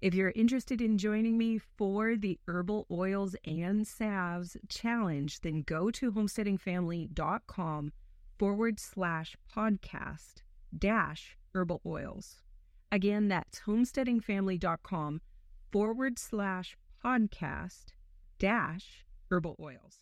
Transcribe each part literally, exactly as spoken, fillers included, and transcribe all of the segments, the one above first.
If you're interested in joining me for the Herbal Oils and Salves Challenge, then go to homesteading family dot com forward slash podcast dash herbal oils. Again, that's homesteading family dot com forward slash podcast dash herbal oils.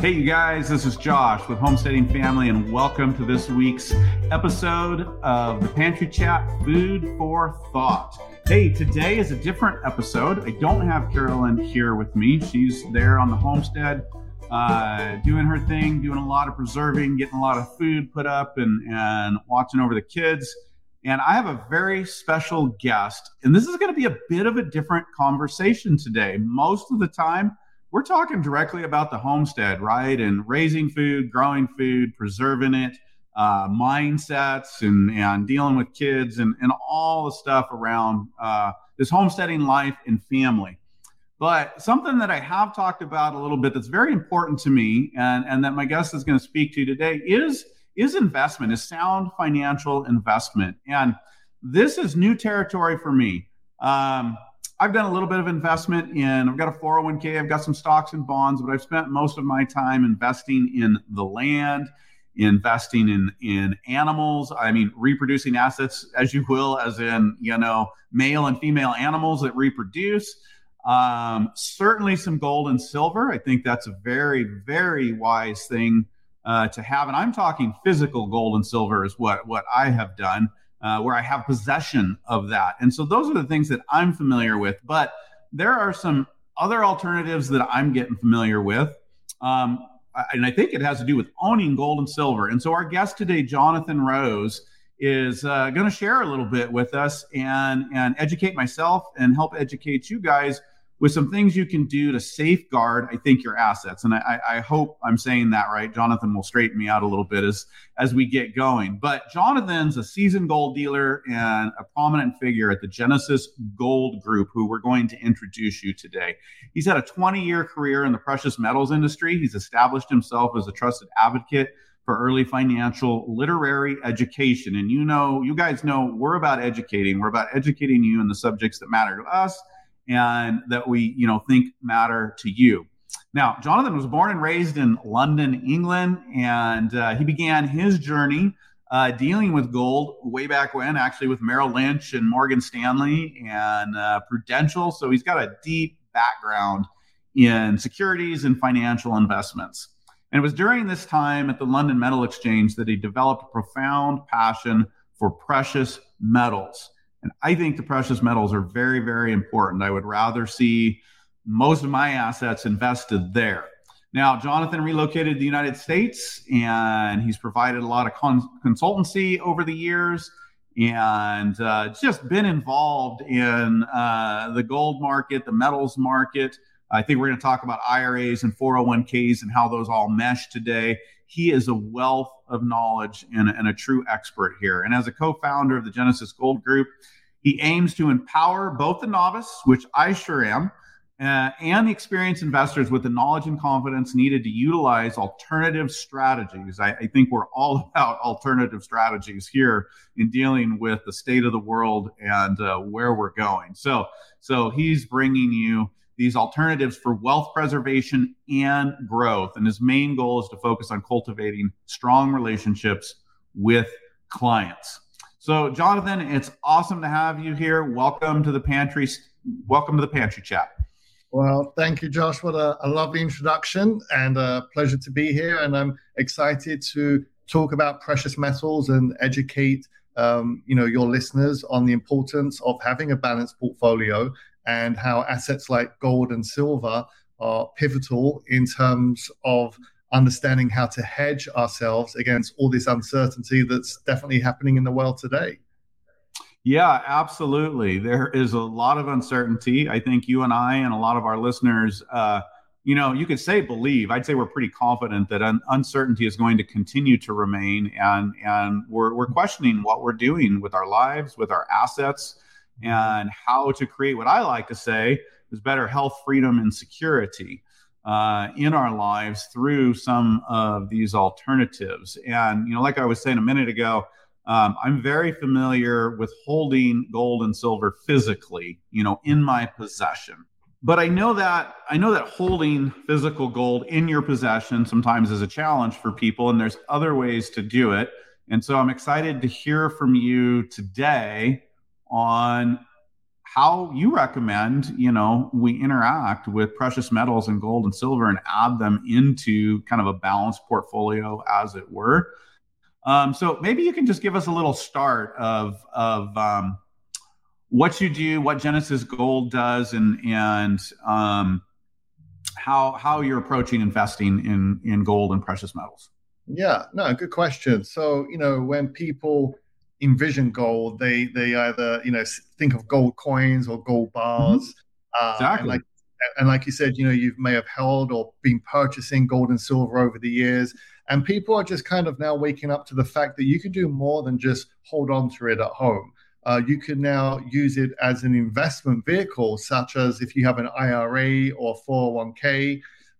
Hey, you guys, this is Josh with Homesteading Family, and welcome to this week's episode of the Pantry Chat Food for Thought. Hey, today is a different episode. I don't have Carolyn here with me. She's there on the homestead, uh, doing her thing, doing a lot of preserving, getting a lot of food put up and, and watching over the kids. And I have a very special guest, and this is going to be a bit of a different conversation today. Most of the time, we're talking directly about the homestead, right? And raising food, growing food, preserving it, uh, mindsets, and, and dealing with kids and, and all the stuff around uh, this homesteading life and family. But something that I have talked about a little bit that's very important to me and, and that my guest is going to speak to today is, is investment, is sound financial investment. And this is new territory for me. Um, I've done a little bit of investment in, I've got a four oh one k, I've got some stocks and bonds, but I've spent most of my time investing in the land, investing in, in animals. I mean, reproducing assets as you will, as in, you know, male and female animals that reproduce. Um, certainly some gold and silver. I think that's a very, very wise thing uh, to have. And I'm talking physical gold and silver is what, what I have done. Uh, where I have possession of that. And so those are the things that I'm familiar with, but there are some other alternatives that I'm getting familiar with. Um, and I think it has to do with owning gold and silver. And so our guest today, Jonathan Rose, is uh, going to share a little bit with us and, and educate myself and help educate you guys with some things you can do to safeguard, I think, your assets. And I, I hope I'm saying that right. Jonathan will straighten me out a little bit as, as we get going. But Jonathan's a seasoned gold dealer and a prominent figure at the Genesis Gold Group, who we're going to introduce you today. He's had a twenty-year career in the precious metals industry. He's established himself as a trusted advocate for early financial literary education. And you know, you guys know we're about educating. We're about educating you in the subjects that matter to us and that we, you know, think matter to you. Now, Jonathan was born and raised in London, England, and uh, he began his journey uh, dealing with gold way back when, actually with Merrill Lynch and Morgan Stanley and uh, Prudential. So he's got a deep background in securities and financial investments. And it was during this time at the London Metal Exchange that he developed a profound passion for precious metals. And I think the precious metals are very, very important. I would rather see most of my assets invested there. Now, Jonathan relocated to the United States, and he's provided a lot of cons- consultancy over the years and uh, just been involved in uh, the gold market, the metals market. I think we're going to talk about I R As and four oh one k's and how those all mesh today. He is a wealth of knowledge and, and a true expert here. And as a co-founder of the Genesis Gold Group, he aims to empower both the novice, which I sure am, uh, and the experienced investors with the knowledge and confidence needed to utilize alternative strategies. I, I think we're all about alternative strategies here in dealing with the state of the world and uh, where we're going. So, so he's bringing you these alternatives for wealth preservation and growth. And his main goal is to focus on cultivating strong relationships with clients. So, Jonathan, it's awesome to have you here. Welcome to the Pantry. Welcome to the Pantry Chat. Well, thank you, Josh. What a, a lovely introduction and a pleasure to be here. And I'm excited to talk about precious metals and educate um, you know, your listeners on the importance of having a balanced portfolio and how assets like gold and silver are pivotal in terms of understanding how to hedge ourselves against all this uncertainty that's definitely happening in the world today. Yeah, absolutely. There is a lot of uncertainty. I think you and I and a lot of our listeners, uh, you know, you could say believe. I'd say we're pretty confident that un- uncertainty is going to continue to remain. And and we're we're questioning what we're doing with our lives, with our assets, and how to create what I like to say is better health, freedom, and security uh, in our lives through some of these alternatives. And, you know, like I was saying a minute ago, Um, I'm very familiar with holding gold and silver physically, you know, in my possession. But I know that I know that holding physical gold in your possession sometimes is a challenge for people, and there's other ways to do it. And so I'm excited to hear from you today on how you recommend, you know, we interact with precious metals and gold and silver and add them into kind of a balanced portfolio, as it were. Um, so maybe you can just give us a little start of of um, what you do, what Genesis Gold does, and and um, how how you're approaching investing in in gold and precious metals. Yeah, no, good question. So, you know, when people envision gold, they they either, you know, think of gold coins or gold bars. Mm-hmm. uh, exactly. And like, and like you said, you know, you may have held or been purchasing gold and silver over the years. And people are just kind of now waking up to the fact that you can do more than just hold on to it at home. Uh, you can now use it as an investment vehicle, such as if you have an I R A or four oh one k,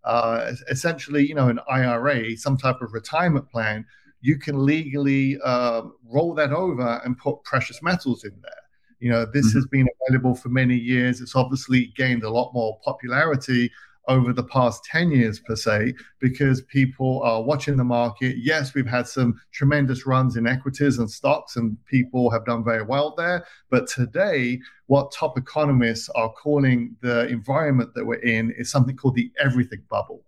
uh, essentially, you know, an I R A, some type of retirement plan, you can legally uh, roll that over and put precious metals in there. You know, this mm-hmm. has been available for many years. It's obviously gained a lot more popularity over the past ten years per se, because people are watching the market. Yes, we've had some tremendous runs in equities and stocks, and people have done very well there. But today, what top economists are calling the environment that we're in is something called the everything bubble.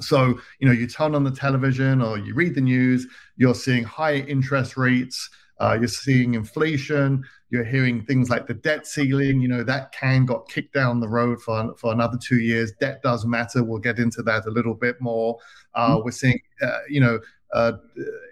So, you know, you turn on the television or you read the news, you're seeing higher interest rates, Uh, you're seeing inflation, you're hearing things like the debt ceiling, you know, that can got kicked down the road for, for another two years. Debt does matter. We'll get into that a little bit more. Uh, mm-hmm. We're seeing, uh, you know, uh,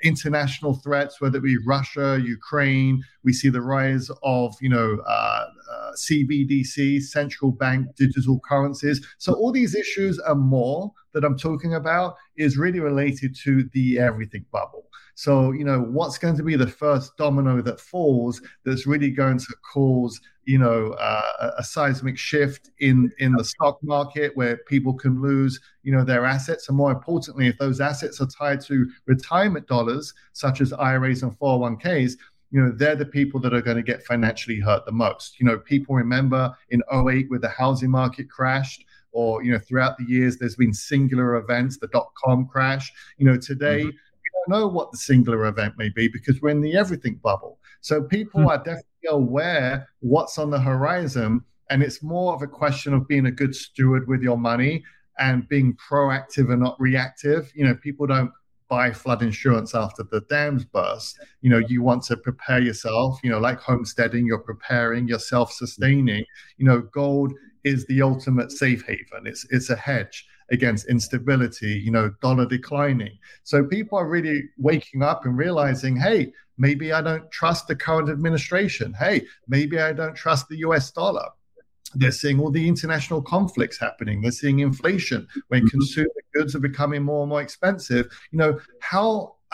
international threats, whether it be Russia, Ukraine. We see the rise of, you know, uh, uh, C B D C, central bank digital currencies. So all these issues and more that I'm talking about is really related to the everything bubble. So, you know, what's going to be the first domino that falls that's really going to cause, you know, uh, a seismic shift in, in the stock market where people can lose, you know, their assets. And more importantly, if those assets are tied to retirement dollars, such as I R As and four oh one ks, you know, they're the people that are going to get financially hurt the most. You know, people remember in oh eight when the housing market crashed, or, you know, throughout the years, there's been singular events, the dot-com crash. You know, today... Mm-hmm. know what the singular event may be because we're in the everything bubble. So people are definitely aware what's on the horizon, and it's more of a question of being a good steward with your money and being proactive and not reactive. You know, people don't buy flood insurance after the dams burst. You know, you want to prepare yourself, you know, like homesteading, you're preparing, you're self-sustaining. You know, gold is the ultimate safe haven. It's it's a hedge against instability, you know, dollar declining. So people are really waking up and realizing, hey, maybe I don't trust the current administration. Hey, maybe I don't trust the U S dollar. They're seeing all the international conflicts happening. They're seeing inflation when mm-hmm. consumer goods are becoming more and more expensive. You know, how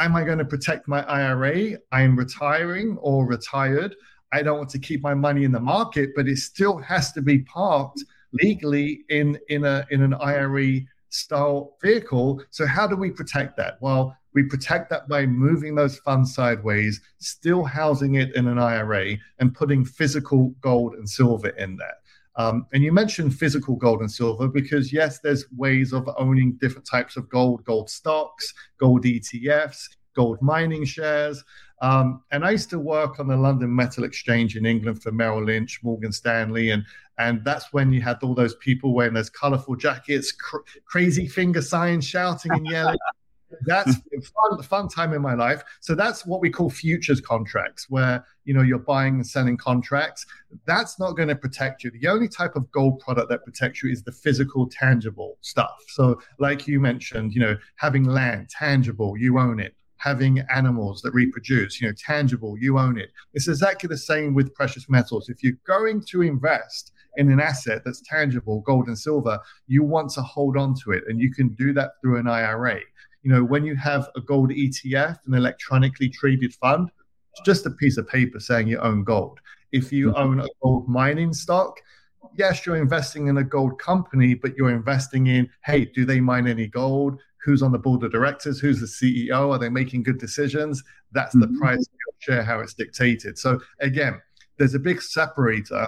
am I going to protect my I R A? I am retiring or retired. I don't want to keep my money in the market, but it still has to be parked legally in, in, a, in an I R A style vehicle. So how do we protect that? Well, we protect that by moving those funds sideways, still housing it in an I R A and putting physical gold and silver in there. Um, and you mentioned physical gold and silver because, yes, there's ways of owning different types of gold, gold stocks, gold E T Fs, gold mining shares. Um, and I used to work on the London Metal Exchange in England for Merrill Lynch, Morgan Stanley, and and that's when you had all those people wearing those colorful jackets, cr- crazy finger signs, shouting and yelling. That's a fun, fun time in my life. So that's what we call futures contracts, where, you know, you're buying and selling contracts. That's not going to protect you. The only type of gold product that protects you is the physical, tangible stuff. So like you mentioned, you know, having land, tangible, you own it. having animals that reproduce, you know, tangible, you own it. It's exactly the same with precious metals. If you're going to invest in an asset that's tangible, gold and silver, you want to hold on to it. And you can do that through an I R A. You know, when you have a gold E T F, an electronically traded fund, it's just a piece of paper saying you own gold. If you own a gold mining stock, yes, you're investing in a gold company, but you're investing in, hey, do they mine any gold? Who's on the board of directors? Who's the C E O? Are they making good decisions? That's the mm-hmm. price of your share, how it's dictated. So again, there's a big separator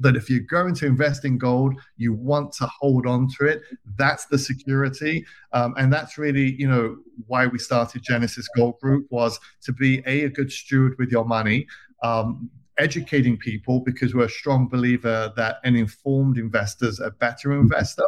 that if you're going to invest in gold, you want to hold on to it. That's the security. Um, and that's really, you know, why we started Genesis Gold Group, was to be a, a good steward with your money, um, educating people, because we're a strong believer that an informed investor is a better investor.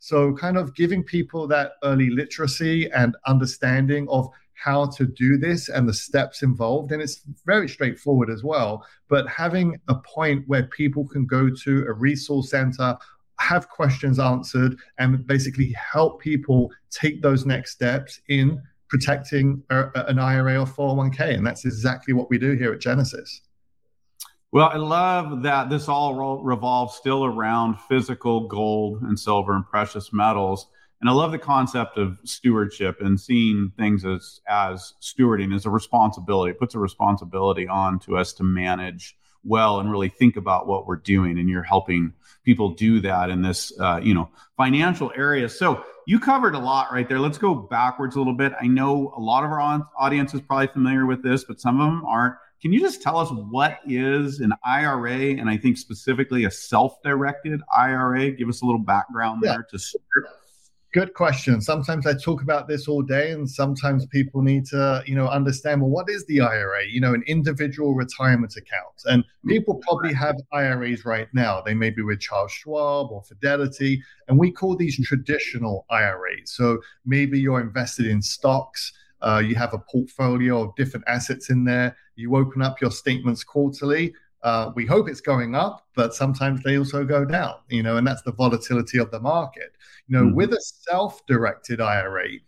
So kind of giving people that early literacy and understanding of how to do this and the steps involved. And it's very straightforward as well, but having a point where people can go to a resource center, have questions answered, and basically help people take those next steps in protecting a, an I R A or four oh one k. And that's exactly what we do here at Genesis. Well, I love that this all revolves still around physical gold and silver and precious metals. And I love the concept of stewardship and seeing things as, as stewarding as a responsibility. It puts a responsibility on to us to manage well and really think about what we're doing. And you're helping people do that in this, uh, you know, financial area. So you covered a lot right there. Let's go backwards a little bit. I know a lot of our audience is probably familiar with this, but some of them aren't. Can you just tell us what is an I R A, and I think specifically a self-directed I R A? Give us a little background yeah. there to start. Good question. Sometimes I talk about this all day, and sometimes people need to, you know, understand, well, what is the I R A? You know, an individual retirement account. And people probably have I R As right now. They may be with Charles Schwab or Fidelity, and we call these traditional I R As. So maybe you're invested in stocks. Uh, you have a portfolio of different assets in there. You open up your statements quarterly. Uh, we hope it's going up, but sometimes they also go down, you know, and that's the volatility of the market. You know, mm-hmm. with a self-directed I R A,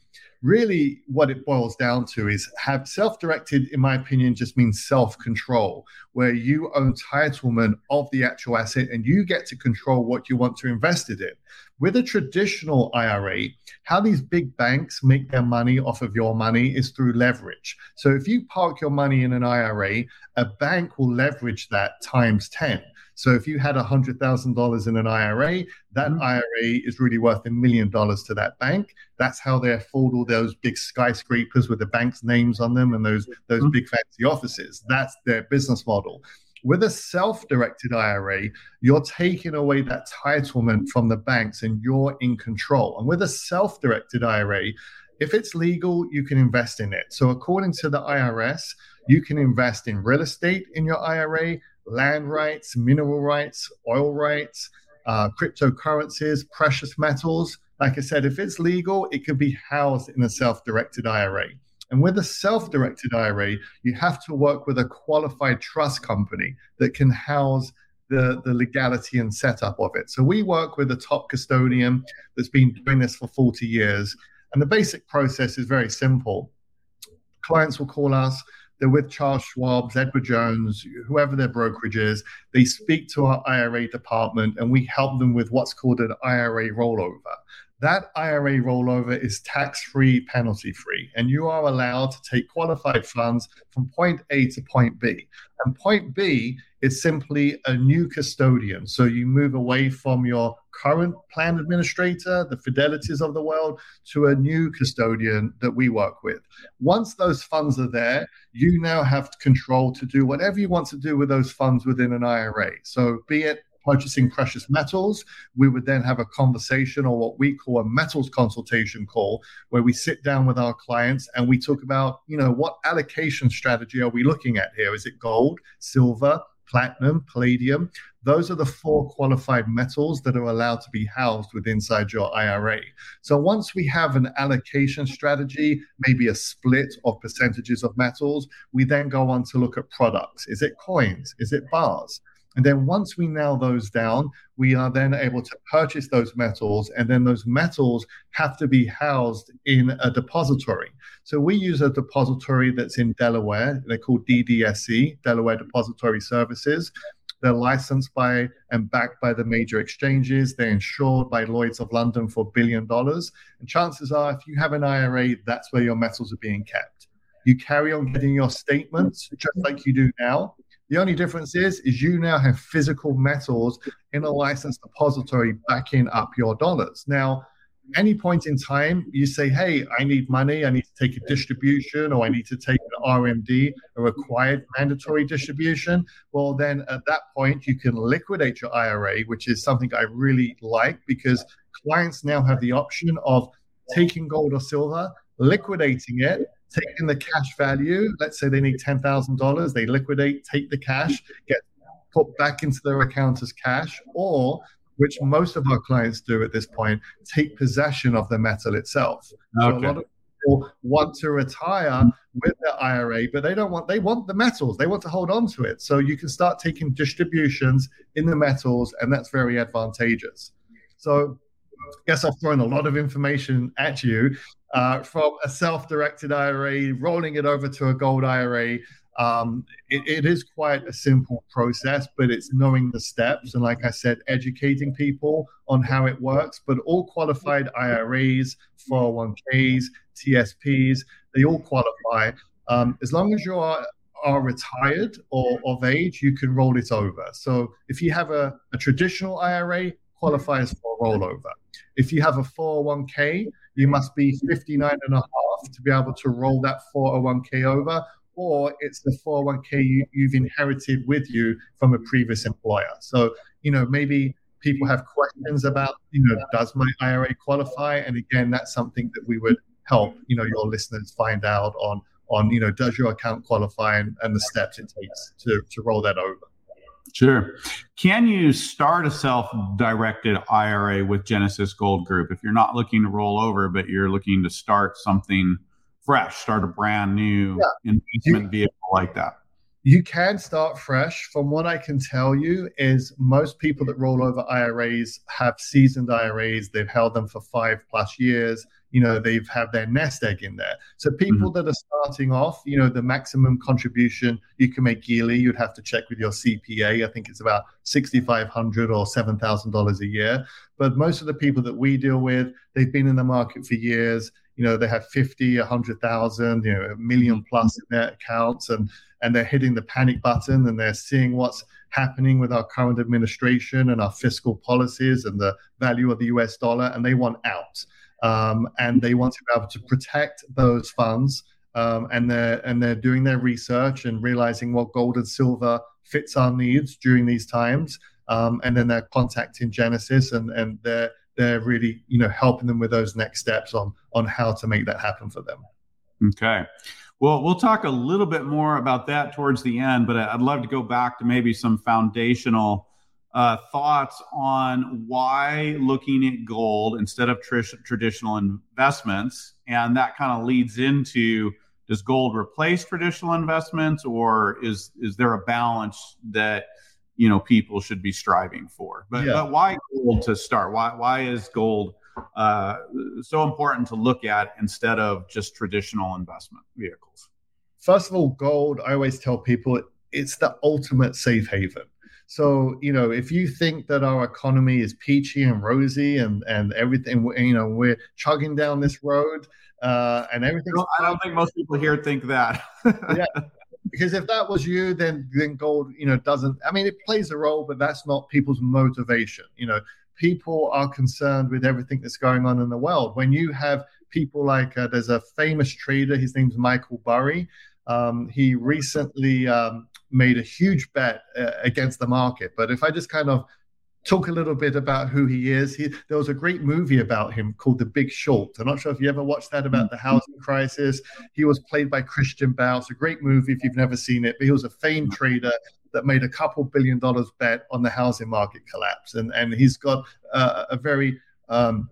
really what it boils down to is have self-directed, in my opinion, just means self-control, where you own entitlement of the actual asset and you get to control what you want to invest it in. With a traditional I R A, how these big banks make their money off of your money is through leverage. So if you park your money in an I R A, a bank will leverage that times ten. So if you had one hundred thousand dollars in an I R A, that mm-hmm. I R A is really worth a million dollars to that bank. That's how they afford all those big skyscrapers with the bank's names on them and those, those mm-hmm. big fancy offices. That's their business model. With a self-directed I R A, you're taking away that entitlement from the banks and you're in control. And with a self-directed I R A, if it's legal, you can invest in it. So according to the I R S, you can invest in real estate in your I R A, land rights, mineral rights, oil rights, uh, cryptocurrencies, precious metals. Like I said, if it's legal, it could be housed in a self-directed I R A. And with a self-directed I R A, you have to work with a qualified trust company that can house the, the legality and setup of it. So we work with a top custodian that's been doing this for forty years. And the basic process is very simple. Clients will call us. They're with Charles Schwab, Edward Jones, whoever their brokerage is. They speak to our I R A department, and we help them with what's called an I R A rollover. That I R A rollover is tax-free, penalty-free, and you are allowed to take qualified funds from point A to point B. And point B is simply a new custodian. So you move away from your current plan administrator, the Fidelities of the world, to a new custodian that we work with. Once those funds are there, you now have control to do whatever you want to do with those funds within an I R A. So be it purchasing precious metals, we would then have a conversation, or what we call a metals consultation call, where we sit down with our clients and we talk about, you know, what allocation strategy are we looking at here? Is it gold, silver, platinum, palladium? Those are the four qualified metals that are allowed to be housed within inside your I R A. So once we have an allocation strategy, maybe a split of percentages of metals, we then go on to look at products. Is it coins? Is it bars? And then once we nail those down, we are then able to purchase those metals, and then those metals have to be housed in a depository. So we use a depository that's in Delaware. They're called D D S C, Delaware Depository Services. They're licensed by and backed by the major exchanges. They're insured by Lloyd's of London for a billion dollars. And chances are, if you have an I R A, that's where your metals are being kept. You carry on getting your statements just like you do now. The only difference is, is you now have physical metals in a licensed depository backing up your dollars. Now, any point in time, you say, hey, I need money, I need to take a distribution, or I need to take an R M D, a required mandatory distribution. Well, then at that point, you can liquidate your I R A, which is something I really like, because clients now have the option of taking gold or silver, liquidating it, taking the cash value. Let's say they need ten thousand dollars, they liquidate, take the cash, get put back into their account as cash, or, which most of our clients do at this point, take possession of the metal itself. Okay. So a lot of people want to retire with their I R A, but they don't want, they want the metals. They want to hold on to it. So you can start taking distributions in the metals, and that's very advantageous. So yes, I've thrown a lot of information at you, uh, from a self-directed I R A, rolling it over to a gold I R A. Um, it, it is quite a simple process, but it's knowing the steps. And like I said, educating people on how it works. But all qualified I R As, four oh one Ks, T S Ps, they all qualify. Um, as long as you are, are retired or of age, you can roll it over. So if you have a, a traditional I R A, qualifies for rollover. If you have a four oh one K, you must be fifty-nine and a half to be able to roll that four oh one K over, or it's the four oh one K you, you've inherited with you from a previous employer. So, you know, maybe people have questions about, you know, does my I R A qualify? And again, that's something that we would help, you know, your listeners find out on, on you know, does your account qualify, and, and the steps it takes to, to roll that over. Sure. Can you start a self-directed I R A with Genesis Gold Group if you're not looking to roll over, but you're looking to start something fresh, start a brand new yeah. investment you, vehicle like that? You can start fresh. From what I can tell you is most people that roll over I R As have seasoned I R As. They've held them for five plus years. You know, they've had their nest egg in there. So people mm-hmm. that are starting off, you know, the maximum contribution you can make yearly, you'd have to check with your C P A. I think it's about six thousand five hundred dollars or seven thousand dollars a year. But most of the people that we deal with, they've been in the market for years. You know, they have fifty, one hundred thousand, you know, a million plus in their accounts, and, and they're hitting the panic button, and they're seeing what's happening with our current administration and our fiscal policies and the value of the U S dollar, and they want out. Um, and they want to be able to protect those funds, um, and they're and they're doing their research and realizing what gold and silver fits our needs during these times. Um, and then they're contacting Genesis, and and they're they're really, you know, helping them with those next steps on on how to make that happen for them. Okay, well, we'll talk a little bit more about that towards the end, but I'd love to go back to maybe some foundational Uh, thoughts on why looking at gold instead of tr- traditional investments. And that kind of leads into, does gold replace traditional investments, or is is there a balance that, you know, people should be striving for? But, yeah. but why gold to start? Why why is gold uh, so important to look at instead of just traditional investment vehicles? First of all, gold, I always tell people, it's the ultimate safe haven. So, you know, if you think that our economy is peachy and rosy and, and everything, you know, we're chugging down this road uh, and everything. Well, I don't think most people here think that. yeah, because if that was you, then then gold, you know, doesn't. I mean, it plays a role, but that's not people's motivation. You know, people are concerned with everything that's going on in the world. When you have people like uh, there's a famous trader, his name's Michael Burry. Um, he recently um, made a huge bet uh, against the market. But if I just kind of talk a little bit about who he is, he, there was a great movie about him called The Big Short. I'm not sure if you ever watched that, about the housing crisis. He was played by Christian Bale. It's a great movie if you've never seen it. But he was a famed trader that made a couple billion dollars bet on the housing market collapse. And, and he's got uh, a very um,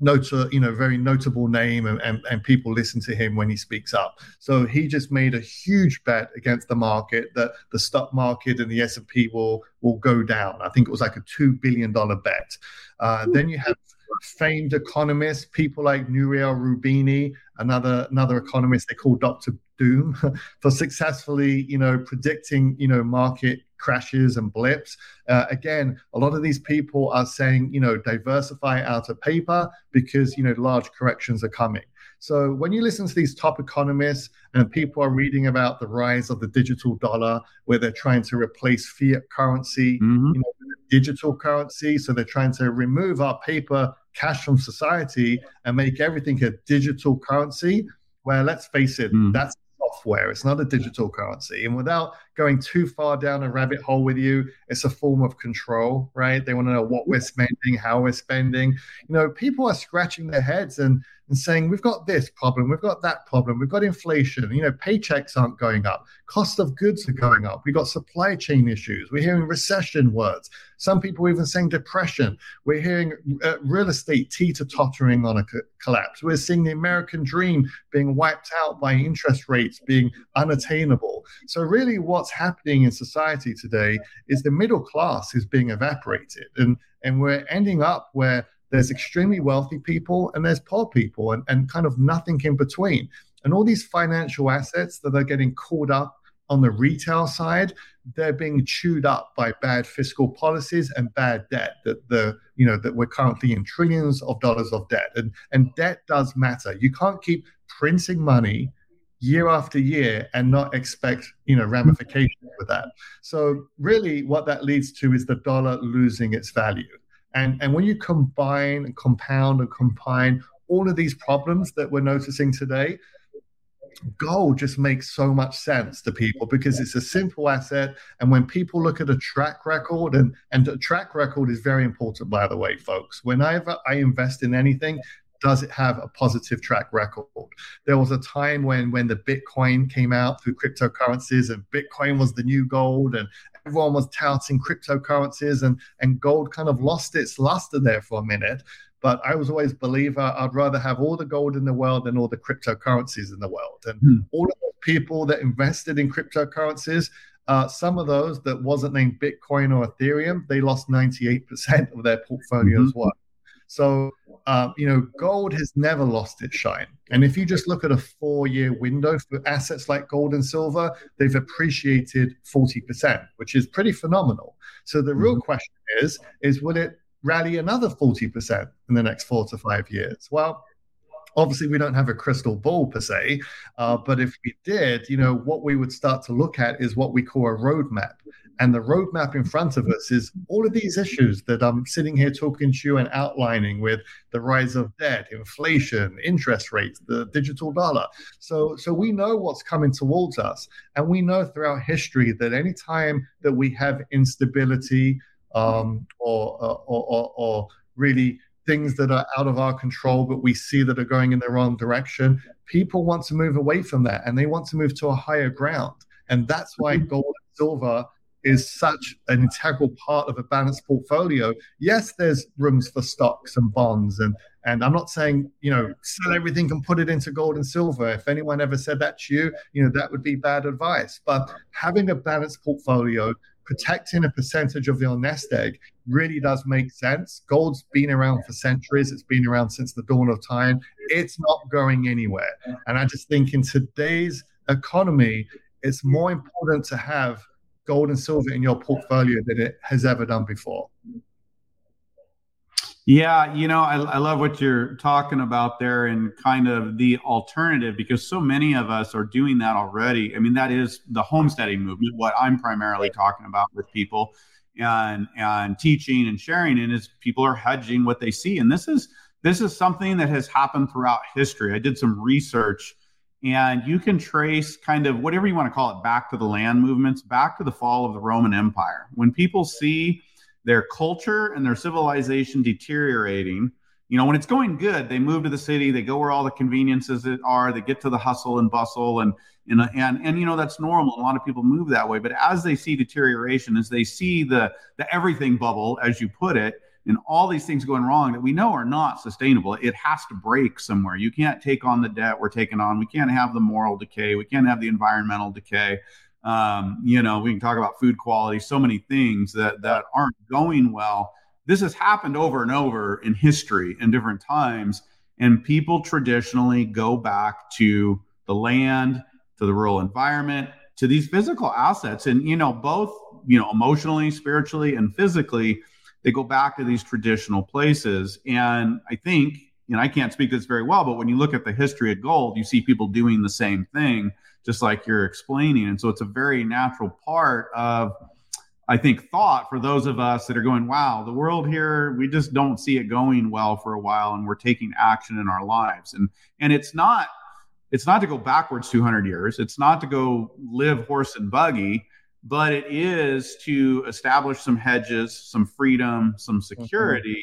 note, you know, very notable name, and, and, and people listen to him when he speaks up. So he just made a huge bet against the market that the stock market and the S and P will will go down. I think it was like a two billion dollars bet. Uh, then you have famed economists, people like Nouriel Roubini, another another economist they call Doctor Doom, for successfully, you know, predicting, you know, market crashes and blips. Uh, again, a lot of these people are saying, you know, diversify out of paper because, you know, large corrections are coming. So when you listen to these top economists and people are reading about the rise of the digital dollar, where they're trying to replace fiat currency, mm-hmm. you know, with digital currency. So they're trying to remove our paper cash from society and make everything a digital currency. Well, let's face it, mm. that's software. It's not a digital currency. And without going too far down a rabbit hole with you, it's a form of control, right? They want to know what we're spending, how we're spending. You know, people are scratching their heads and, and saying, we've got this problem, we've got that problem, we've got inflation, you know, paychecks aren't going up, cost of goods are going up, we've got supply chain issues, we're hearing recession words. Some people are even saying depression. We're hearing uh, real estate teeter-tottering on a co- collapse. We're seeing the American dream being wiped out by interest rates being unattainable. So really what's happening in society today is the middle class is being evaporated, and, and we're ending up where there's extremely wealthy people and there's poor people, and, and kind of nothing in between. And all these financial assets that are getting called up on the retail side, they're being chewed up by bad fiscal policies and bad debt. That the you know that we're currently in trillions of dollars of debt, and and debt does matter. You can't keep printing money year after year and not expect you know ramifications with that. So really, what that leads to is the dollar losing its value. And and when you combine and compound and combine all of these problems that we're noticing today, gold just makes so much sense to people because it's a simple asset. And when people look at a track record, and, and a track record is very important, by the way, folks. Whenever I invest in anything, does it have a positive track record? There was a time when when the Bitcoin came out through cryptocurrencies, and Bitcoin was the new gold, and everyone was touting cryptocurrencies, and, and gold kind of lost its luster there for a minute. But I was always a believer, I'd rather have all the gold in the world than all the cryptocurrencies in the world. And hmm. all of the people that invested in cryptocurrencies, uh, some of those that wasn't named Bitcoin or Ethereum, they lost ninety-eight percent of their portfolio's mm-hmm. worth. So, um, you know, gold has never lost its shine. And if you just look at a four-year window for assets like gold and silver, they've appreciated forty percent, which is pretty phenomenal. So the real question is, is will it rally another forty percent in the next four to five years? Well, obviously, we don't have a crystal ball per se, uh, but if we did, you know, what we would start to look at is what we call a roadmap. And the roadmap in front of us is all of these issues that I'm sitting here talking to you and outlining, with the rise of debt, inflation, interest rates, the digital dollar. So, so we know what's coming towards us. And we know throughout history that any time that we have instability um, or, or, or, or really things that are out of our control, but we see that are going in the wrong direction, people want to move away from that, and they want to move to a higher ground. And that's why gold and silver is such an integral part of a balanced portfolio. Yes, there's rooms for stocks and bonds, and and I'm not saying, you know, sell everything and put it into gold and silver. If anyone ever said that to you, you know, that would be bad advice. But having a balanced portfolio, protecting a percentage of your nest egg, really does make sense. Gold's been around for centuries. It's been around since the dawn of time. It's not going anywhere. And I just think in today's economy, it's more important to have gold and silver in your portfolio than it has ever done before. Yeah, you know, I, I love what you're talking about there, and kind of the alternative, because so many of us are doing that already. I mean, that is the homesteading movement, what I'm primarily talking about with people and and teaching and sharing, and is people are hedging what they see. And this is this is something that has happened throughout history. I did some research, and you can trace kind of whatever you want to call it back to the land movements, back to the fall of the Roman Empire. When people see their culture and their civilization deteriorating, you know, when it's going good, they move to the city, they go where all the conveniences are, they get to the hustle and bustle, and, and, and, and you know, that's normal. A lot of people move that way. But as they see deterioration, as they see the the everything bubble, as you put it, and all these things going wrong that we know are not sustainable. It has to break somewhere. You can't take on the debt we're taking on. We can't have the moral decay. We can't have the environmental decay. Um, you know, we can talk about food quality, so many things that, that aren't going well. This has happened over and over in history in different times. And people traditionally go back to the land, to the rural environment, to these physical assets. And, you know, both, you know, emotionally, spiritually, and physically, they go back to these traditional places. And I think, you know, I can't speak to this very well, but when you look at the history of gold, you see people doing the same thing, just like you're explaining. And so it's a very natural part of, I think, thought for those of us that are going, wow, the world here, we just don't see it going well for a while, and we're taking action in our lives. And and it's not it's not to go backwards two hundred years. It's not to go live horse and buggy, but it is to establish some hedges, some freedom, some security. Mm-hmm.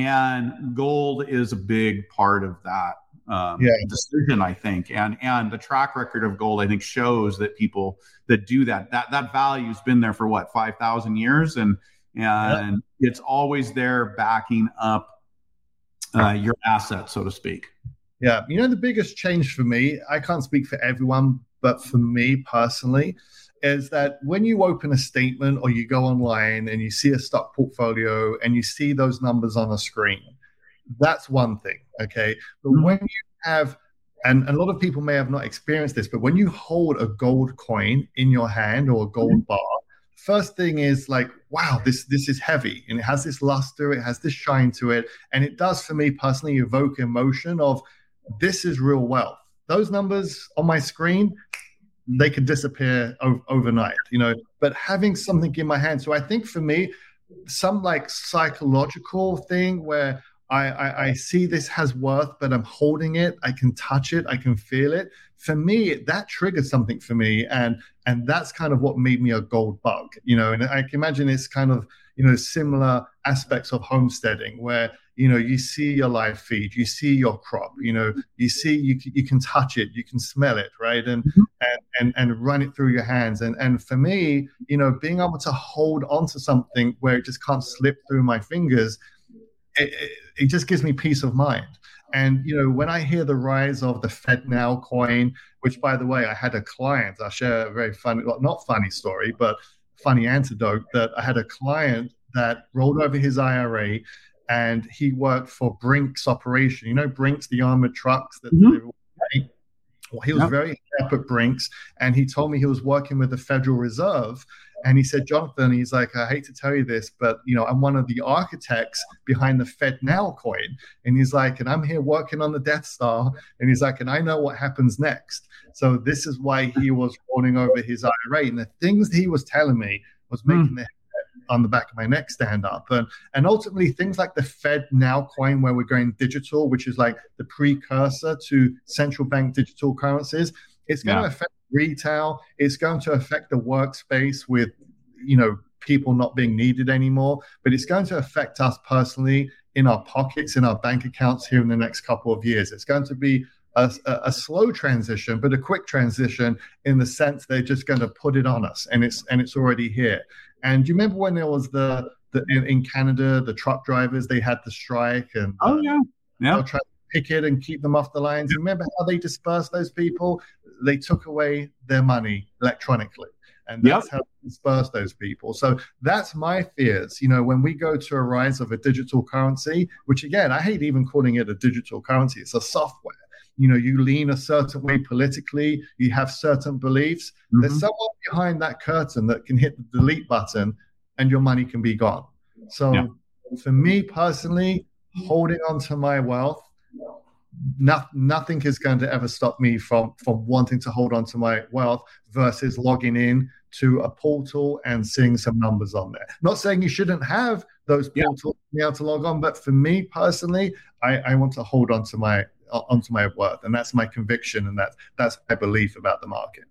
And gold is a big part of that um, yeah. decision, I think. And and the track record of gold, I think, shows that people that do that, that, that value's been there for what, five thousand years? And, and yeah. it's always there backing up uh, your asset, so to speak. Yeah. You know, the biggest change for me, I can't speak for everyone, but for me personally, is that when you open a statement or you go online and you see a stock portfolio and you see those numbers on a screen, that's one thing, okay? But mm-hmm. when you have, and a lot of people may have not experienced this, but when you hold a gold coin in your hand or a gold mm-hmm. bar, first thing is like, wow, this this is heavy, and it has this luster, it has this shine to it, and it does, for me personally, evoke emotion of, this is real wealth. Those numbers on my screen, they could disappear o- overnight, you know, but having something in my hand. So I think for me, some like psychological thing where I, I, I see this has worth, but I'm holding it. I can touch it. I can feel it. For me, that triggered something for me. And, and that's kind of what made me a gold bug, you know, and I can imagine it's kind of, you know, similar aspects of homesteading where, you know, you see your live feed, you see your crop, you know, you see, you you can touch it, you can smell it, right? And mm-hmm. and, and and run it through your hands. And and for me, you know, being able to hold onto something where it just can't slip through my fingers, it, it, it just gives me peace of mind. And, you know, when I hear the rise of the FedNow coin, which, by the way, I had a client, I'll share a very funny, well, not funny story, but funny anecdote, that I had a client that rolled over his I R A. And he worked for Brinks operation. You know, Brinks, the armored trucks that mm-hmm. they were buying. Well, he was yep. very up at Brinks. And he told me he was working with the Federal Reserve. And he said, Jonathan, he's like, I hate to tell you this, but, you know, I'm one of the architects behind the FedNow coin. And he's like, and I'm here working on the Death Star. And he's like, and I know what happens next. So this is why he was rolling over his I R A. And the things he was telling me was making mm. the on the back of my neck stand up. And and ultimately things like the FedNow coin, where we're going digital, which is like the precursor to central bank digital currencies, it's going yeah. to affect retail. It's going to affect the workspace with, you know, people not being needed anymore, but it's going to affect us personally in our pockets, in our bank accounts here in the next couple of years. It's going to be A, a slow transition, but a quick transition, in the sense they're just going to put it on us, and it's and it's already here. And you remember when there was the, the in, in Canada, the truck drivers, they had the strike, and oh uh, yeah, yeah, they'll try to picket and keep them off the lines. You remember how they dispersed those people? They took away their money electronically, and that's yep. how they dispersed those people. So that's my fears. You know, when we go to a rise of a digital currency, which again, I hate even calling it a digital currency. It's a software. You know, you lean a certain way politically, you have certain beliefs. Mm-hmm. There's someone behind that curtain that can hit the delete button and your money can be gone. So yeah. for me personally, holding on to my wealth, no, nothing is going to ever stop me from, from wanting to hold on to my wealth versus logging in to a portal and seeing some numbers on there. Not saying you shouldn't have those portals to yeah. be able to log on, but for me personally, I, I want to hold on to my onto my worth, and that's my conviction, and that that's my belief about the market.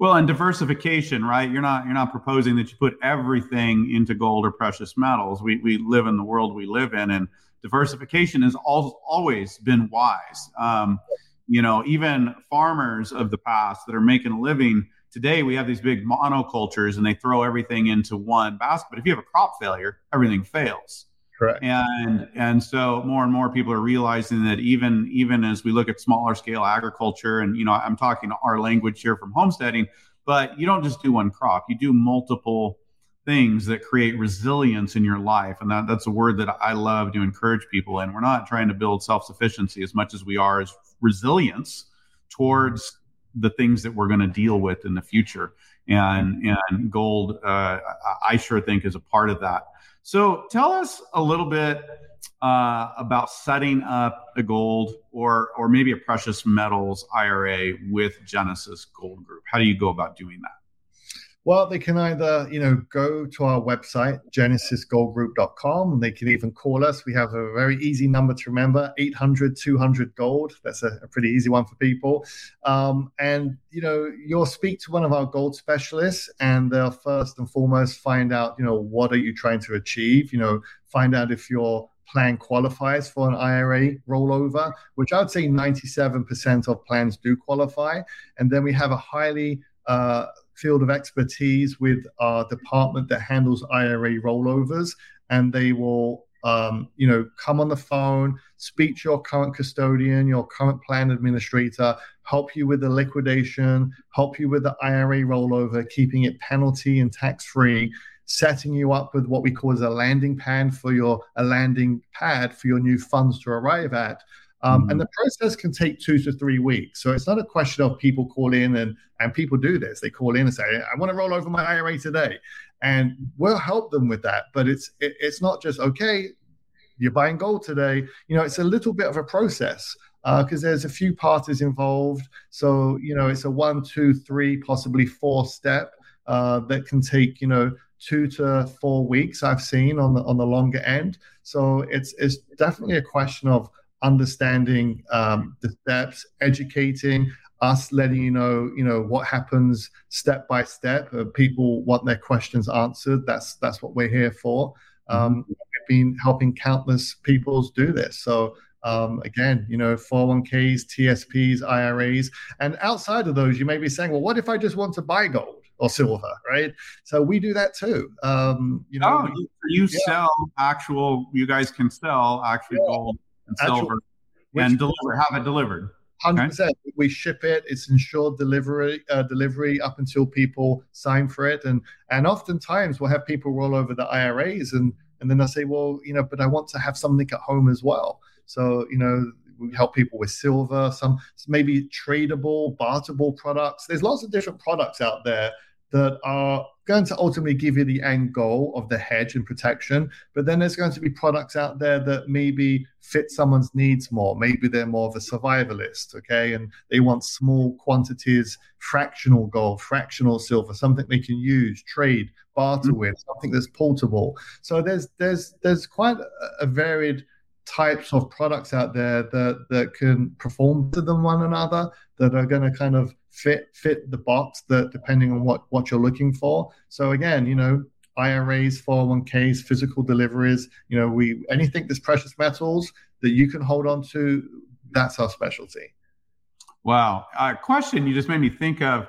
Well, and diversification, right? You're not you're not proposing that you put everything into gold or precious metals. We we live in the world we live in, and diversification has al- always been wise. Um, you know, even farmers of the past that are making a living today, we have these big monocultures, and they throw everything into one basket. But if you have a crop failure, everything fails. Correct. And and so more and more people are realizing that even even as we look at smaller scale agriculture, and you know, I'm talking our language here from homesteading, but you don't just do one crop, you do multiple things that create resilience in your life. And that, that's a word that I love to encourage people in. We're not trying to build self-sufficiency as much as we are as resilience towards the things that we're going to deal with in the future. And, and gold, uh, I sure think is a part of that. So tell us a little bit uh, about setting up a gold or, or maybe a precious metals I R A with Genesis Gold Group. How do you go about doing that? Well, they can either, you know, go to our website, genesis gold group dot com, and they can even call us. We have a very easy number to remember, eight hundred two hundred gold. That's a, a pretty easy one for people. Um, and, you know, you'll speak to one of our gold specialists, and they'll first and foremost find out, you know, what are you trying to achieve? You know, find out if you're plan qualifies for an I R A rollover, which I would say ninety-seven percent of plans do qualify. And then we have a highly uh, field of expertise with our department that handles I R A rollovers, and they will um, you know, come on the phone, speak to your current custodian, your current plan administrator, help you with the liquidation, help you with the I R A rollover, keeping it penalty and tax-free, setting you up with what we call as a landing pad for your a landing pad for your new funds to arrive at. Um, mm-hmm. And the process can take two to three weeks. So it's not a question of people call in and, and people do this. They call in and say, I want to roll over my I R A today. And we'll help them with that. But it's it, it's not just, okay, you're buying gold today. You know, it's a little bit of a process because uh, there's a few parties involved. So, you know, it's a one, two, three, possibly four step uh, that can take, you know, two to four weeks I've seen on the on the longer end. So it's it's definitely a question of understanding um, the steps, educating us, letting you know, you know, what happens step by step. Uh, people want their questions answered. That's that's what we're here for. Um, we've been helping countless peoples do this. So um, again, you know, four oh one k's, T S P's, I R As, and outside of those, you may be saying, well, what if I just want to buy gold or silver, right? So we do that too. Um, you know, oh, you, you yeah. sell actual. You guys can sell actual yeah. gold and actual, silver and deliver. Have it delivered. Hundred okay? percent. We ship it. It's insured delivery. Uh, delivery up until people sign for it, and and oftentimes we'll have people roll over the I R As, and and then I say, well, you know, but I want to have something at home as well. So you know, we help people with silver, some maybe tradable, barterable products. There's lots of different products out there that are going to ultimately give you the end goal of the hedge and protection. But then there's going to be products out there that maybe fit someone's needs more. Maybe they're more of a survivalist, okay? And they want small quantities, fractional gold, fractional silver, something they can use, trade, barter mm-hmm. with, something that's portable. So there's there's there's quite a varied types of products out there that that can perform to them one another, that are going to kind of fit fit the box that depending on what what you're looking for. So again, you know, I R As, four oh one k's, physical deliveries, you know, we anything that's precious metals that you can hold on to, that's our specialty. Wow. A uh, question you just made me think of.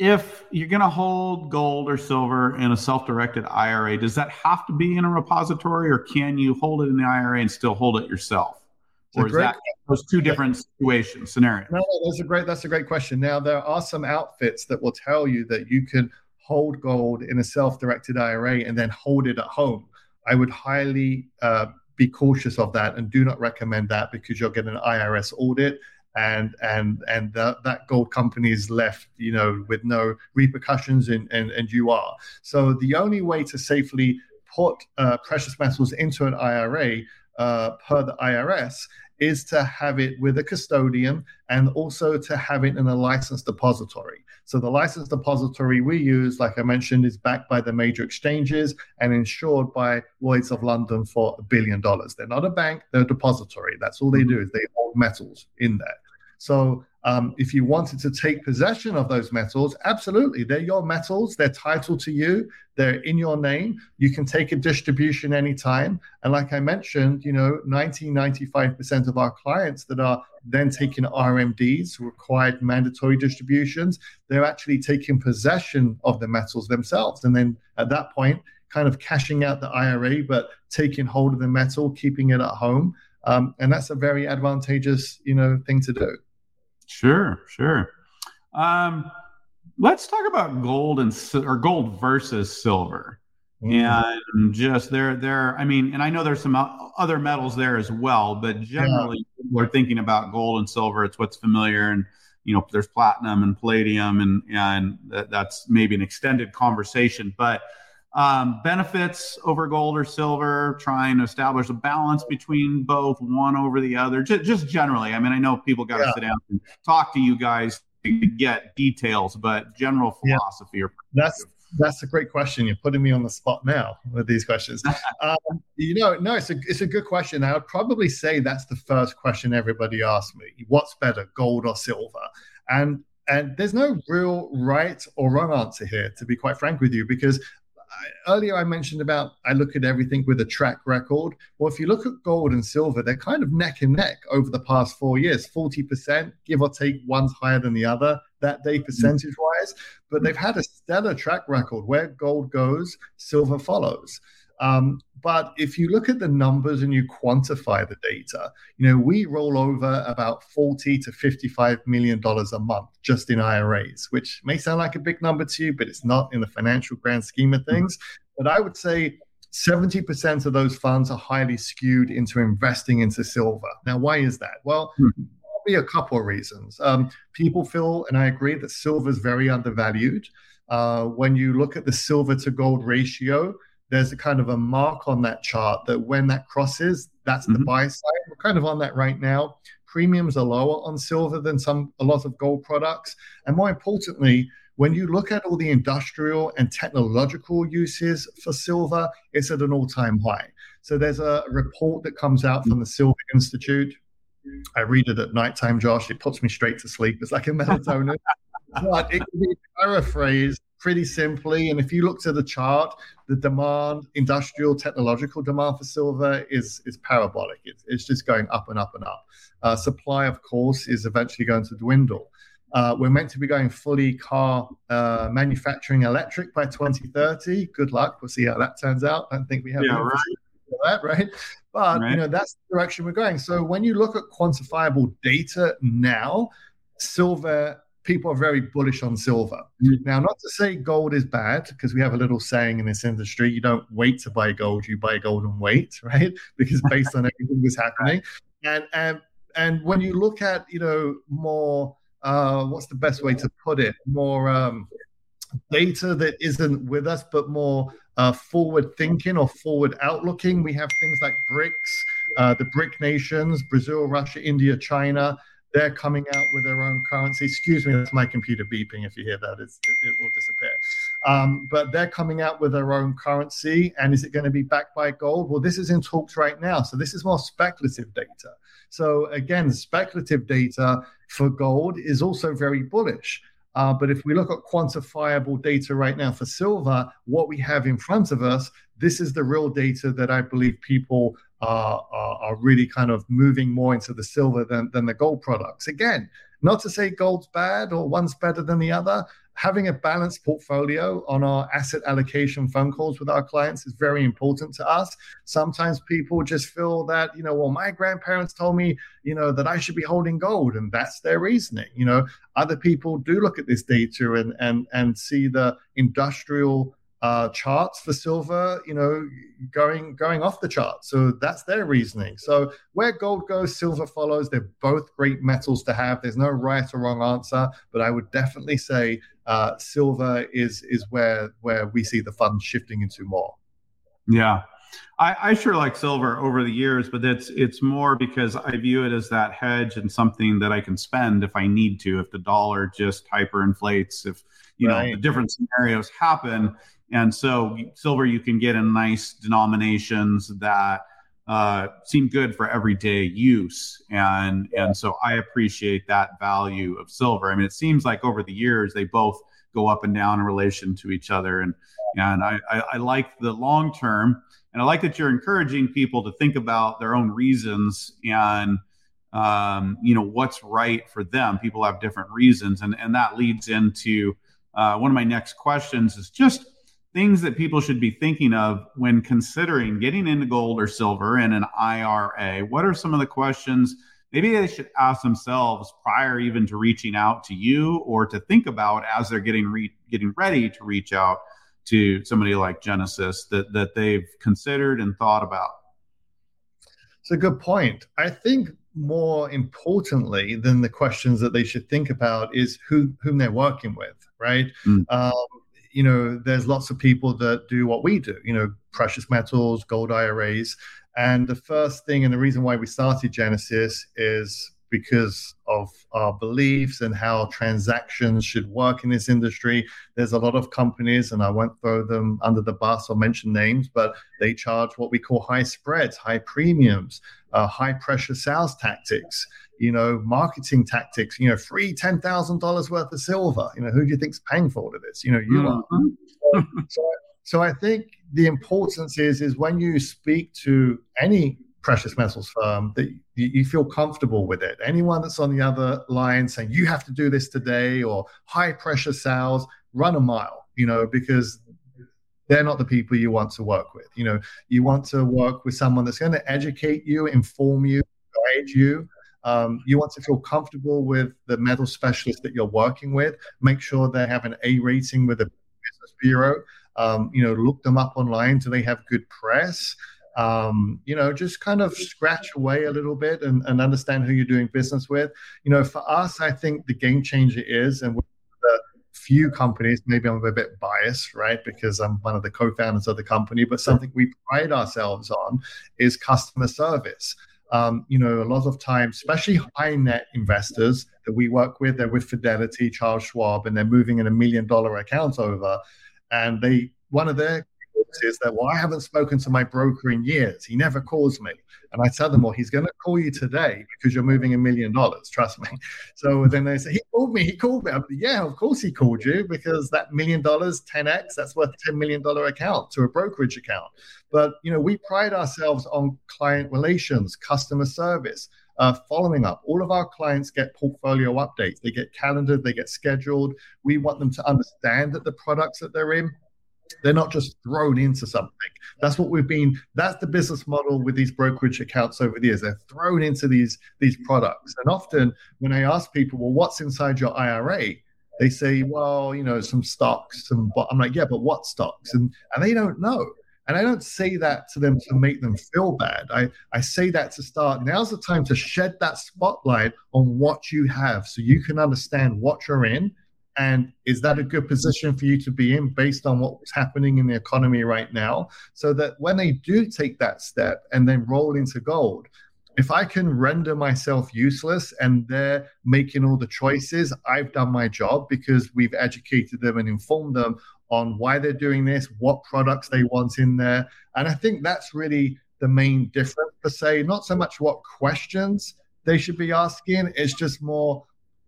If you're going to hold gold or silver in a self-directed I R A, does that have to be in a repository, or can you hold it in the I R A and still hold it yourself? Or is that those two different situations, scenarios? No, that's a great, that's a great question. Now, there are some outfits that will tell you that you can hold gold in a self-directed I R A and then hold it at home. I would highly uh, be cautious of that and do not recommend that, because you'll get an I R S audit. And and and that, that gold company is left, you know, with no repercussions, and, and, and you are. So the only way to safely put uh, precious metals into an I R A uh, per the I R S is to have it with a custodian, and also to have it in a licensed depository. So the licensed depository we use, like I mentioned, is backed by the major exchanges and insured by Lloyd's of London for a billion dollars. They're not a bank, they're a depository. That's all they do, is they hold metals in there. So um, if you wanted to take possession of those metals, absolutely, they're your metals, they're titled to you, they're in your name, you can take a distribution anytime. And like I mentioned, you know, ninety, ninety-five percent of our clients that are then taking R M Ds, required mandatory distributions, they're actually taking possession of the metals themselves. And then at that point, kind of cashing out the I R A, but taking hold of the metal, keeping it at home. Um, and that's a very advantageous, you know, thing to do. Sure, sure. Um, let's talk about gold and or gold versus silver. Mm-hmm. And just there, there. I mean, and I know there's some other metals there as well, but generally yeah. people are thinking about gold and silver. It's what's familiar, and you know, there's platinum and palladium, and and that, that's maybe an extended conversation, but. Um, benefits over gold or silver, trying to establish a balance between both, one over the other, just, just generally. I mean, I know people got to yeah. sit down and talk to you guys to get details, but general philosophy yeah. or that's that's a great question. You're putting me on the spot now with these questions. um, you know, no, it's a it's a good question. I would probably say that's the first question everybody asks me: what's better, gold or silver? And and there's no real right or wrong answer here, to be quite frank with you, because earlier I mentioned about I look at everything with a track record. Well, if you look at gold and silver, they're kind of neck and neck over the past four years, forty percent, give or take, one's higher than the other that day percentage-wise. But they've had a stellar track record. Where gold goes, silver follows. Um, but if you look at the numbers and you quantify the data, you know, we roll over about forty to fifty-five million dollars a month just in I R As, which may sound like a big number to you, but it's not in the financial grand scheme of things. But I would say seventy percent of those funds are highly skewed into investing into silver. Now, why is that? Well, hmm. probably a couple of reasons. Um, people feel, and I agree, that silver is very undervalued. Uh, when you look at the silver to gold ratio, there's a kind of a mark on that chart that when that crosses, that's the mm-hmm. buy side. We're kind of on that right now. Premiums are lower on silver than some a lot of gold products. And more importantly, when you look at all the industrial and technological uses for silver, it's at an all-time high. So there's a report that comes out from the Silver Institute. I read it at nighttime, Josh. It puts me straight to sleep. It's like a melatonin. But it can be paraphrased pretty simply. And if you look to the chart, the demand, industrial, technological demand for silver is, is parabolic. It's, it's just going up and up and up. Uh, supply, of course, is eventually going to dwindle. Uh, we're meant to be going fully car uh, manufacturing electric by twenty thirty. Good luck. We'll see how that turns out. I don't think we have yeah, right. that, right? But right. you know, that's the direction we're going. So when you look at quantifiable data now, silver people are very bullish on silver. Now, not to say gold is bad, because we have a little saying in this industry, you don't wait to buy gold, you buy gold and wait, right? Because based on everything that's happening. And and and when you look at, you know, more, uh, what's the best way to put it? More um, data that isn't with us, but more uh, forward thinking or forward outlooking. We have things like BRICS, uh, the BRIC nations, Brazil, Russia, India, China. They're coming out with their own currency. Excuse me, that's my computer beeping. If you hear that, it's, it, it will disappear. Um, but they're coming out with their own currency. And is it going to be backed by gold? Well, this is in talks right now. So this is more speculative data. So again, speculative data for gold is also very bullish. Uh, but if we look at quantifiable data right now for silver, what we have in front of us, this is the real data that I believe people Are, are really kind of moving more into the silver than, than the gold products. Again, not to say gold's bad or one's better than the other. Having a balanced portfolio on our asset allocation phone calls with our clients is very important to us. Sometimes people just feel that, you know, well, my grandparents told me, you know, that I should be holding gold, and that's their reasoning. You know, other people do look at this data and and and see the industrial Uh, charts for silver, you know, going going off the chart. So that's their reasoning. So where gold goes, silver follows. They're both great metals to have. There's no right or wrong answer, but I would definitely say uh, silver is is where where we see the fund shifting into more. Yeah, I, I sure like silver over the years, but it's it's more because I view it as that hedge and something that I can spend if I need to. If the dollar just hyperinflates, if you right. know the different scenarios happen. And so silver, you can get in nice denominations that uh, seem good for everyday use. And and so I appreciate that value of silver. I mean, it seems like over the years, they both go up and down in relation to each other. And and I, I, I like the long term. And I like that you're encouraging people to think about their own reasons and, um, you know, what's right for them. People have different reasons. And, and that leads into uh, one of my next questions is just, things that people should be thinking of when considering getting into gold or silver in an I R A? What are some of the questions maybe they should ask themselves prior even to reaching out to you, or to think about as they're getting re- getting ready to reach out to somebody like Genesis that, that they've considered and thought about? It's a good point. I think more importantly than the questions that they should think about is who, whom they're working with, right? Mm. Um, you know, there's lots of people that do what we do, you know, precious metals, gold I R As. And the first thing, and the reason why we started Genesis, is because of our beliefs and how transactions should work in this industry. There's a lot of companies, and I won't throw them under the bus or mention names, but they charge what we call high spreads, high premiums, uh, high pressure sales tactics, you know, marketing tactics, you know, free ten thousand dollars worth of silver. You know, who do you think's paying for all of this? You know, you mm-hmm. are. So, so I think the importance is, is when you speak to any precious metals firm, that you, you feel comfortable with it. Anyone that's on the other line saying, you have to do this today, or high pressure sales, run a mile, you know, because they're not the people you want to work with. You know, you want to work with someone that's going to educate you, inform you, guide you. Um, you want to feel comfortable with the metal specialist that you're working with. Make sure they have an A rating with a business bureau. Um, you know, look them up online. Do they have good press? Um, you know, just kind of scratch away a little bit and, and understand who you're doing business with. You know, for us, I think the game changer is, and with the few companies, maybe I'm a bit biased, right, because I'm one of the co-founders of the company, but something we pride ourselves on is customer service. Um, you know, a lot of times, especially high net investors that we work with, they're with Fidelity, Charles Schwab, and they're moving in a million dollar accounts over. And they, one of their is that, well, I haven't spoken to my broker in years. He never calls me. And I tell them, well, he's going to call you today because you're moving a million dollars. Trust me. So then they say, he called me. He called me. I'm, yeah, of course he called you, because that million dollars, ten X, that's worth a ten million dollars account to a brokerage account. But, you know, we pride ourselves on client relations, customer service, uh, following up. All of our clients get portfolio updates. They get calendared. They get scheduled. We want them to understand that the products that they're in, they're not just thrown into something. That's what we've been, that's the business model with these brokerage accounts over the years. They're thrown into these, these products. And often when I ask people, well, what's inside your I R A? They say, well, you know, some stocks. Some, I'm like, yeah, but what stocks? And, and they don't know. And I don't say that to them to make them feel bad. I, I say that to start. Now's the time to shed that spotlight on what you have so you can understand what you're in. And is that a good position for you to be in based on what's happening in the economy right now? So that when they do take that step and then roll into gold, if I can render myself useless and they're making all the choices, I've done my job because we've educated them and informed them on why they're doing this, what products they want in there. And I think that's really the main difference, per se. Not so much what questions they should be asking. It's just more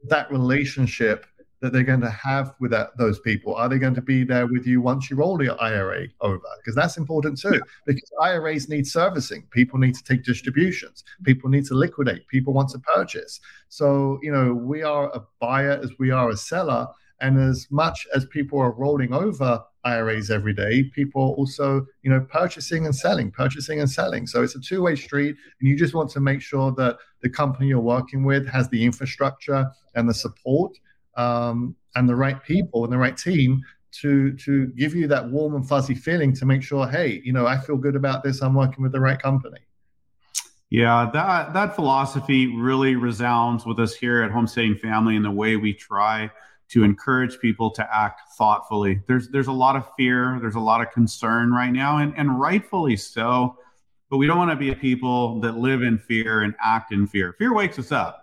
that relationship that they're going to have with that, those people. Are they going to be there with you once you roll your I R A over? Because that's important too, because I R As need servicing. People need to take distributions. People need to liquidate. People want to purchase. So, you know, we are a buyer as we are a seller. And as much as people are rolling over I R As every day, people are also, you know, purchasing and selling, purchasing and selling. So it's a two-way street, and you just want to make sure that the company you're working with has the infrastructure and the support Um, and the right people and the right team to to give you that warm and fuzzy feeling to make sure, hey, you know, I feel good about this. I'm working with the right company. Yeah, that that philosophy really resounds with us here at Homesteading Family and the way we try to encourage people to act thoughtfully. There's there's a lot of fear. There's a lot of concern right now, and, and rightfully so. But we don't want to be people that live in fear and act in fear. Fear wakes us up.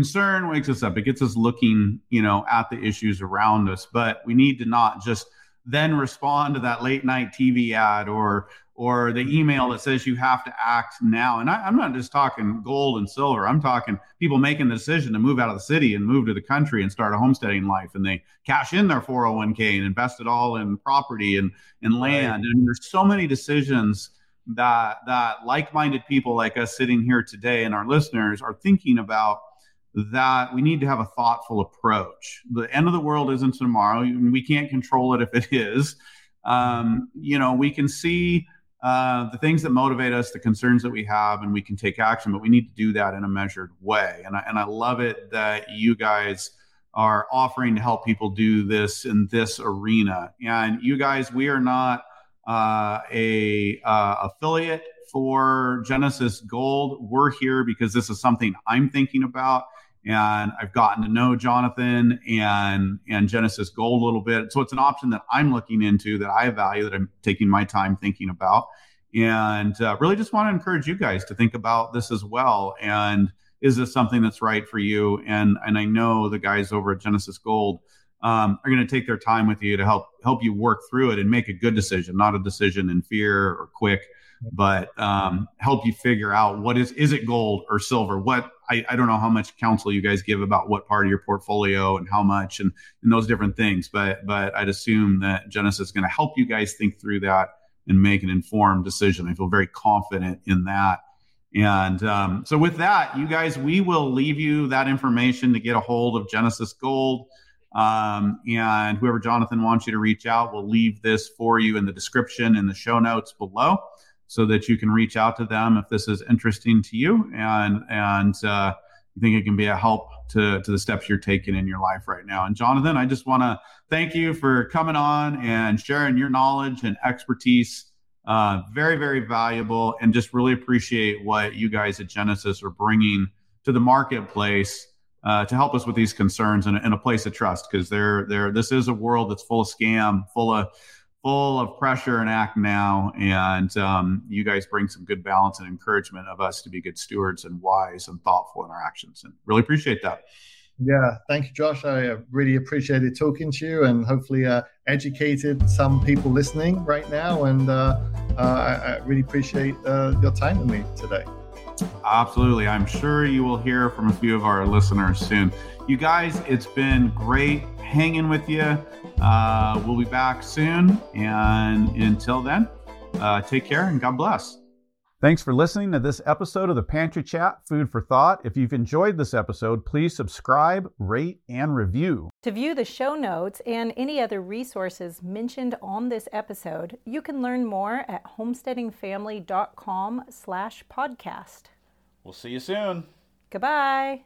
Concern wakes us up. It gets us looking, you know, at the issues around us. But we need to not just then respond to that late night T V ad or or the email that says you have to act now. And I, I'm not just talking gold and silver. I'm talking people making the decision to move out of the city and move to the country and start a homesteading life. And they cash in their four oh one k and invest it all in property and, and land. Right. And there's so many decisions that that like-minded people like us sitting here today and our listeners are thinking about, that we need to have a thoughtful approach. The end of the world isn't tomorrow, and we can't control it if it is, um, you know, we can see uh, the things that motivate us, the concerns that we have, and we can take action, but we need to do that in a measured way. And I, and I love it that you guys are offering to help people do this in this arena. And you guys, we are not uh, a uh, affiliate for Genesis Gold. We're here because this is something I'm thinking about. And I've gotten to know Jonathan and and Genesis Gold a little bit. So it's an option that I'm looking into, that I value, that I'm taking my time thinking about. And uh, really just want to encourage you guys to think about this as well. And is this something that's right for you? And and I know the guys over at Genesis Gold um, are going to take their time with you to help help you work through it and make a good decision, not a decision in fear or quick, but um, help you figure out what is, is it gold or silver? What, I, I don't know how much counsel you guys give about what part of your portfolio and how much and, and those different things. But, but I'd assume that Genesis is going to help you guys think through that and make an informed decision. I feel very confident in that. And um, so with that, you guys, we will leave you that information to get a hold of Genesis Gold. Um, and whoever Jonathan wants you to reach out, we'll leave this for you in the description and the show notes below, so that you can reach out to them if this is interesting to you and and uh, you think it can be a help to, to the steps you're taking in your life right now. And Jonathan, I just want to thank you for coming on and sharing your knowledge and expertise. Uh, very, very valuable, and just really appreciate what you guys at Genesis are bringing to the marketplace uh, to help us with these concerns in, in a place of trust, because they're, they're, this is a world that's full of scam, full of full of pressure and act now. And um, you guys bring some good balance and encouragement of us to be good stewards and wise and thoughtful in our actions. And really appreciate that. Yeah. Thank you, Josh. I uh, really appreciated talking to you, and hopefully uh, educated some people listening right now. And uh, uh, I, I really appreciate uh, your time with me today. Absolutely. I'm sure you will hear from a few of our listeners soon. You guys, it's been great hanging with you. Uh, we'll be back soon. And until then, uh, take care and God bless. Thanks for listening to this episode of the Pantry Chat Food for Thought. If you've enjoyed this episode, please subscribe, rate, and review. To view the show notes and any other resources mentioned on this episode, you can learn more at homesteadingfamily.com slash podcast. We'll see you soon. Goodbye.